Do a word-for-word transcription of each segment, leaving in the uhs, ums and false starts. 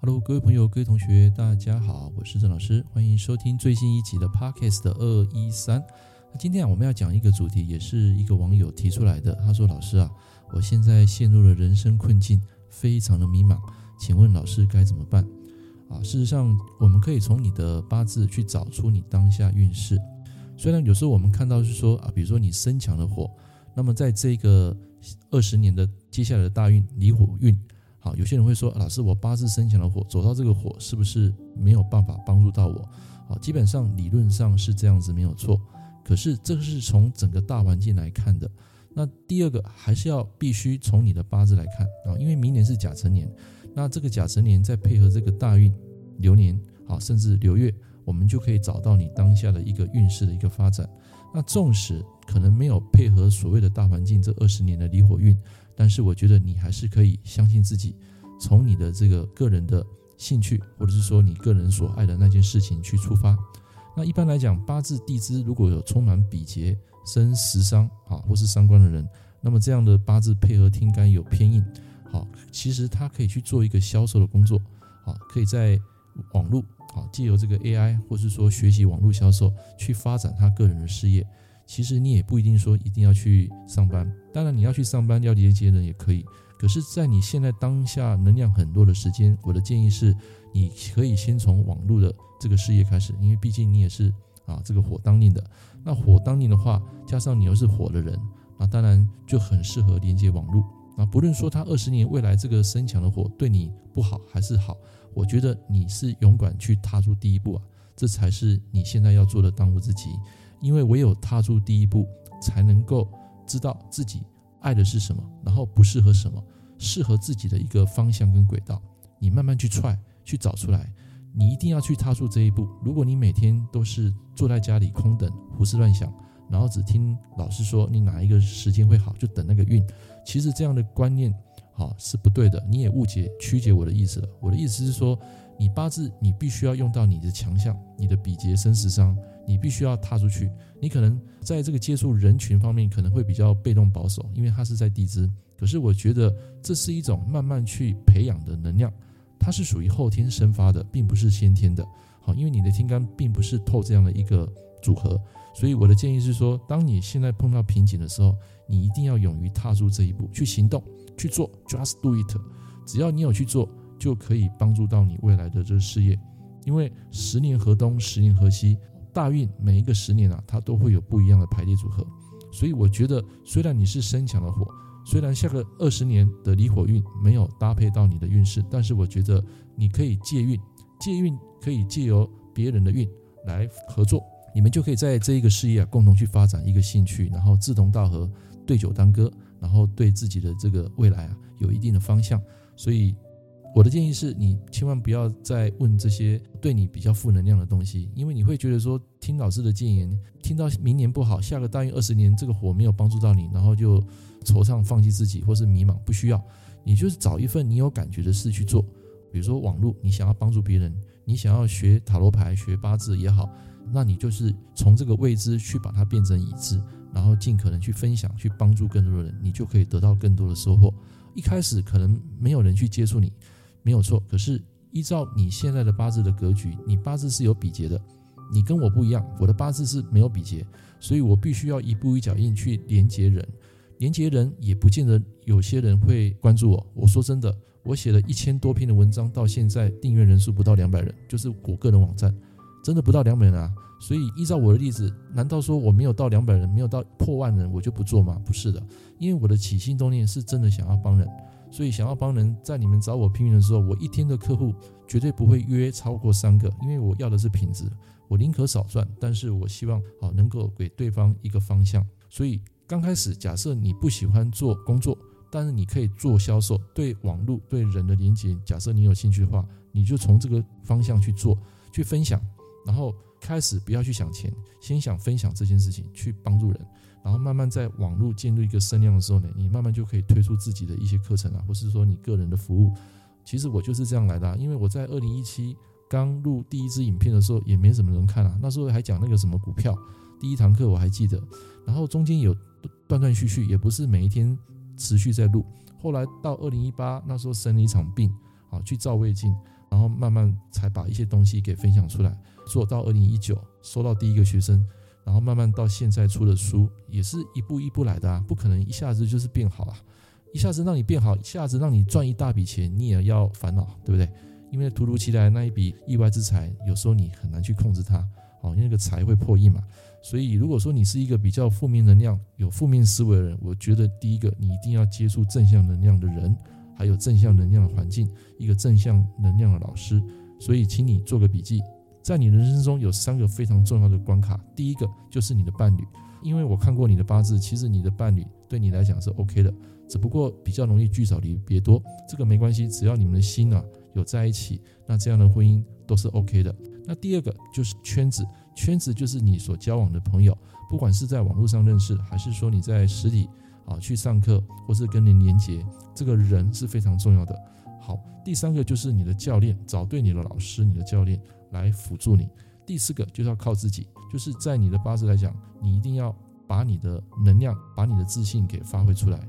Hello， 各位朋友，各位同学，大家好，我是郑老师，欢迎收听最新一集的 Podcast 二一三。今天、啊、我们要讲一个主题，也是一个网友提出来的。他说：“老师啊，我现在陷入了人生困境，非常的迷茫，请问老师该怎么办？”啊，事实上，我们可以从你的八字去找出你当下运势。虽然有时候我们看到是说啊，比如说你身强的火，那么在这个二十年的接下来的大运离火运。好，有些人会说，老师，我八字身强的火走到这个火，是不是没有办法帮助到我？好，基本上理论上是这样子，没有错。可是这是从整个大环境来看的。那第二个还是要必须从你的八字来看啊，因为明年是甲辰年，那这个甲辰年再配合这个大运流年，好，甚至流月，我们就可以找到你当下的一个运势的一个发展。那纵使可能没有配合所谓的大环境这二十年的离火运，但是我觉得你还是可以相信自己，从你的这个个人的兴趣，或者是说你个人所爱的那件事情去出发。那一般来讲，八字地支如果有充满比劫、生食伤啊，或是伤官的人，那么这样的八字配合天干有偏印，好，其实他可以去做一个销售的工作，好，可以在网络啊，借由这个 A I 或是说学习网络销售去发展他个人的事业。其实你也不一定说一定要去上班，当然你要去上班要连接人也可以，可是在你现在当下能量很多的时间，我的建议是你可以先从网络的这个事业开始，因为毕竟你也是啊这个火当令的，那火当令的话加上你又是火的人，那当然就很适合连接网络。那不论说他二十年未来这个身强的火对你不好还是好，我觉得你是勇敢去踏出第一步啊，这才是你现在要做的当务之急。因为唯有踏出第一步，才能够知道自己爱的是什么，然后不适合什么，适合自己的一个方向跟轨道。你慢慢去踹，去找出来。你一定要去踏出这一步。如果你每天都是坐在家里空等、胡思乱想，然后只听老师说你哪一个时间会好，就等那个运，其实这样的观念好是不对的。你也误解、曲解我的意思了。我的意思是说，你八字你必须要用到你的强项，你的比劫、生食伤。你必须要踏出去，你可能在这个接触人群方面可能会比较被动保守，因为它是在地支。可是我觉得这是一种慢慢去培养的能量，它是属于后天生发的，并不是先天的。好，因为你的天干并不是透这样的一个组合，所以我的建议是说，当你现在碰到瓶颈的时候，你一定要勇于踏出这一步，去行动，去做 ，just do it。只要你有去做，就可以帮助到你未来的这个事业。因为十年河东，十年河西。大运每一个十年啊，它都会有不一样的排列组合，所以我觉得虽然你是身强的火，虽然下个二十年的离火运没有搭配到你的运势，但是我觉得你可以借运，借运可以借由别人的运来合作，你们就可以在这一个事业啊共同去发展一个兴趣，然后志同道合，对酒当歌，然后对自己的这个未来啊有一定的方向。所以我的建议是，你千万不要再问这些对你比较负能量的东西，因为你会觉得说听老师的建言，听到明年不好，下个大运二十年这个火没有帮助到你，然后就惆怅放弃自己或是迷茫，不需要。你就是找一份你有感觉的事去做，比如说网络，你想要帮助别人，你想要学塔罗牌学八字也好，那你就是从这个未知去把它变成已知，然后尽可能去分享，去帮助更多的人，你就可以得到更多的收获。一开始可能没有人去接触你，没有错，可是依照你现在的八字的格局，你八字是有比劫的，你跟我不一样，我的八字是没有比劫，所以我必须要一步一脚印去连接人，连接人也不见得有些人会关注我。我说真的，我写了一千多篇的文章，到现在订阅人数不到两百人，就是我个人网站真的不到两百人啊。所以依照我的例子，难道说我没有到两百人，没有到破万人我就不做吗？不是的，因为我的起心动念是真的想要帮人。所以想要帮人，在你们找我拼命的时候，我一天的客户绝对不会约超过三个，因为我要的是品质，我宁可少赚，但是我希望好能够给对方一个方向。所以刚开始，假设你不喜欢做工作，但是你可以做销售，对网络对人的连接，假设你有兴趣的话，你就从这个方向去做，去分享，然后开始不要去想钱，先想分享这件事情，去帮助人，然后慢慢在网络建立一个声量的时候呢，你慢慢就可以推出自己的一些课程啊，或是说你个人的服务。其实我就是这样来的、啊、因为我在二零一七刚录第一支影片的时候，也没什么人看啊，那时候还讲那个什么股票，第一堂课我还记得，然后中间有断断续续，也不是每一天持续在录。后来到二零一八，那时候生了一场病啊，去照胃镜，然后慢慢才把一些东西给分享出来，做到二零一九收到第一个学生，然后慢慢到现在出的书也是一步一步来的啊，不可能一下子就是变好啊，一下子让你变好，一下子让你赚一大笔钱，你也要烦恼，对不对？因为突如其来的那一笔意外之财，有时候你很难去控制它，因为那个财会破亿嘛。所以如果说你是一个比较负面能量、有负面思维的人，我觉得第一个你一定要接触正向能量的人，还有正向能量的环境，一个正向能量的老师。所以请你做个笔记，在你人生中有三个非常重要的关卡。第一个就是你的伴侣，因为我看过你的八字，其实你的伴侣对你来讲是 OK 的，只不过比较容易聚少离别多，这个没关系，只要你们的心啊有在一起，那这样的婚姻都是 OK 的。那第二个就是圈子，圈子就是你所交往的朋友，不管是在网络上认识，还是说你在实体啊去上课，或是跟人连结，这个人是非常重要的。好，第三个就是你的教练，找对你的老师、你的教练来辅助你。第四个就是要靠自己，就是在你的八字来讲，你一定要把你的能量、把你的自信给发挥出来。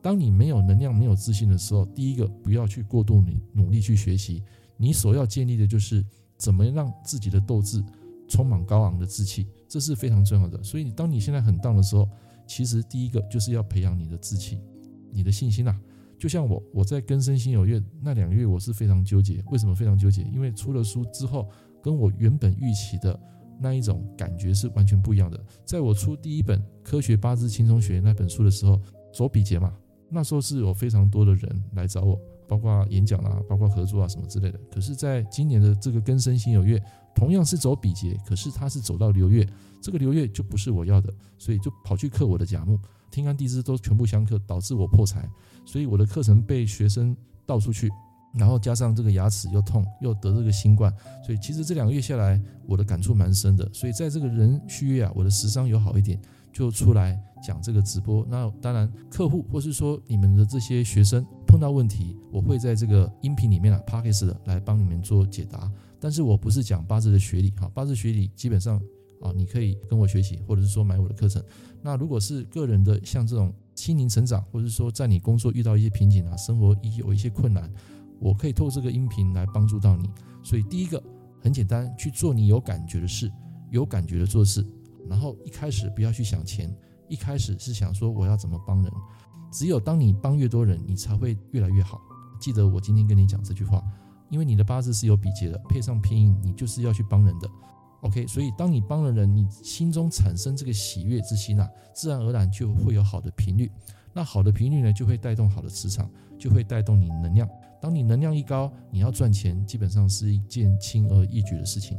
当你没有能量、没有自信的时候，第一个不要去过度努力去学习，你所要建立的就是怎么让自己的斗志充满高昂的志气，这是非常重要的。所以当你现在很 down 的时候，其实第一个就是要培养你的志气、你的信心啊。就像我我在跟身心有约那两个月，我是非常纠结。为什么非常纠结？因为出了书之后，跟我原本预期的那一种感觉是完全不一样的。在我出第一本《科学八字轻松学》那本书的时候，走笔节嘛，那时候是有非常多的人来找我，包括演讲啊，包括合作啊什么之类的。可是在今年的这个跟身心有约，同样是走比劫，可是它是走到流月，这个流月就不是我要的，所以就跑去克我的甲木，天干地支都全部相克，导致我破财。所以我的课程被学生倒出去，然后加上这个牙齿又痛，又得这个新冠，所以其实这两个月下来，我的感触蛮深的。所以在这个壬戌月啊，我的食伤有好一点，就出来讲这个直播。那当然客户或是说你们的这些学生碰到问题，我会在这个音频里面啊 Podcast 的来帮你们做解答。但是我不是讲八字的学理，八字学理基本上你可以跟我学习，或者是说买我的课程。那如果是个人的像这种心灵成长，或者是说在你工作遇到一些瓶颈啊，生活有一些困难，我可以透过这个音频来帮助到你。所以第一个很简单，去做你有感觉的事，有感觉的做事。然后一开始不要去想钱，一开始是想说我要怎么帮人。只有当你帮越多人，你才会越来越好。记得我今天跟你讲这句话，因为你的八字是有比劫的，配上偏印，你就是要去帮人的。OK， 所以当你帮了人，你心中产生这个喜悦之心啊，自然而然就会有好的频率。那好的频率呢，就会带动好的磁场，就会带动你能量。当你能量一高，你要赚钱基本上是一件轻而易举的事情。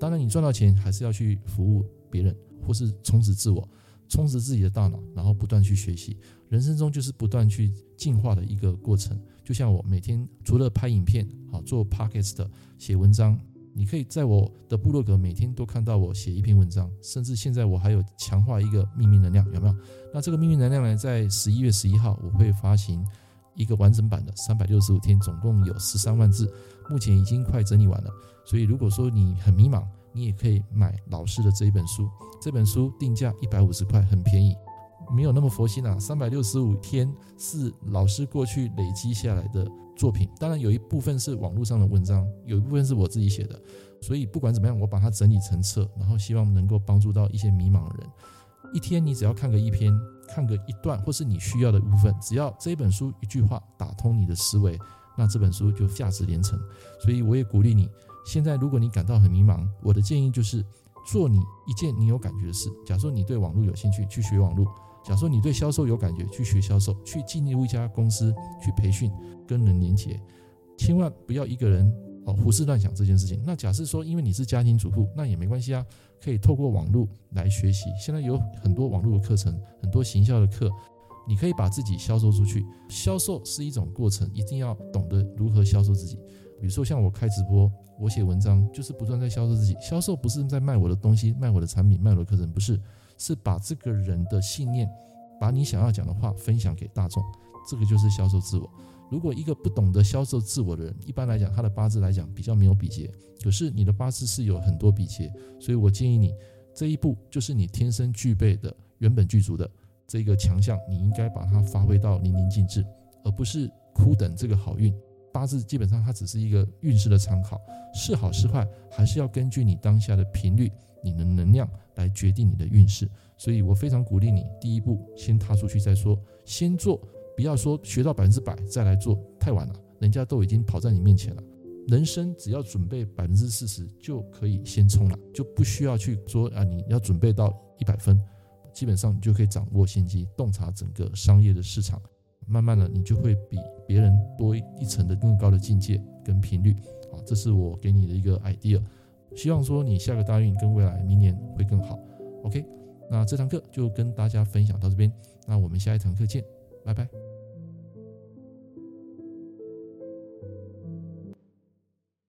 当然你赚到钱还是要去服务别人，或是充实自我，充实自己的大脑，然后不断去学习。人生中就是不断去进化的一个过程。就像我每天除了拍影片、做 podcast、 写文章，你可以在我的部落格每天都看到我写一篇文章，甚至现在我还有强化一个秘密能量，有没有？那这个秘密能量呢，在十一月十一号我会发行一个完整版的三百六十五天，总共有十三万字，目前已经快整理完了。所以如果说你很迷茫，你也可以买老师的这一本书，这本书定价一百五十块，很便宜，没有那么佛心啊。三百六十五天是老师过去累积下来的作品，当然有一部分是网络上的文章，有一部分是我自己写的。所以不管怎么样，我把它整理成册，然后希望能够帮助到一些迷茫的人。一天你只要看个一篇，看个一段，或是你需要的部分，只要这本书一句话打通你的思维，那这本书就价值连城。所以我也鼓励你，现在如果你感到很迷茫，我的建议就是做你一件你有感觉的事。假如你对网络有兴趣，去学网络；假如你对销售有感觉，去学销售，去进入一家公司，去培训，跟人连结。千万不要一个人、哦、胡思乱想这件事情。那假设说因为你是家庭主妇，那也没关系啊，可以透过网络来学习。现在有很多网络的课程，很多行销的课，你可以把自己销售出去。销售是一种过程，一定要懂得如何销售自己。比如说像我开直播，我写文章，就是不断在销售自己。销售不是在卖我的东西、卖我的产品、卖我的课程，不是，是把这个人的信念，把你想要讲的话分享给大众，这个就是销售自我。如果一个不懂得销售自我的人，一般来讲他的八字来讲比较没有比劫，可是你的八字是有很多比劫。所以我建议你，这一步就是你天生具备的、原本具足的这个强项，你应该把它发挥到淋漓尽致，而不是苦等这个好运。八字基本上它只是一个运势的参考，是好是坏还是要根据你当下的频率，你的能量来决定你的运势。所以我非常鼓励你，第一步先踏出去再说，先做，不要说学到百分之百再来做，太晚了，人家都已经跑在你面前了。人生只要准备百分之四十就可以先冲了，就不需要去说啊你要准备到一百分，基本上你就可以掌握先机，洞察整个商业的市场，慢慢的你就会比别人多一层的更高的境界跟频率。这是我给你的一个 idea， 希望说你下个大运跟未来明年会更好。 OK， 那这堂课就跟大家分享到这边，那我们下一堂课见，拜拜。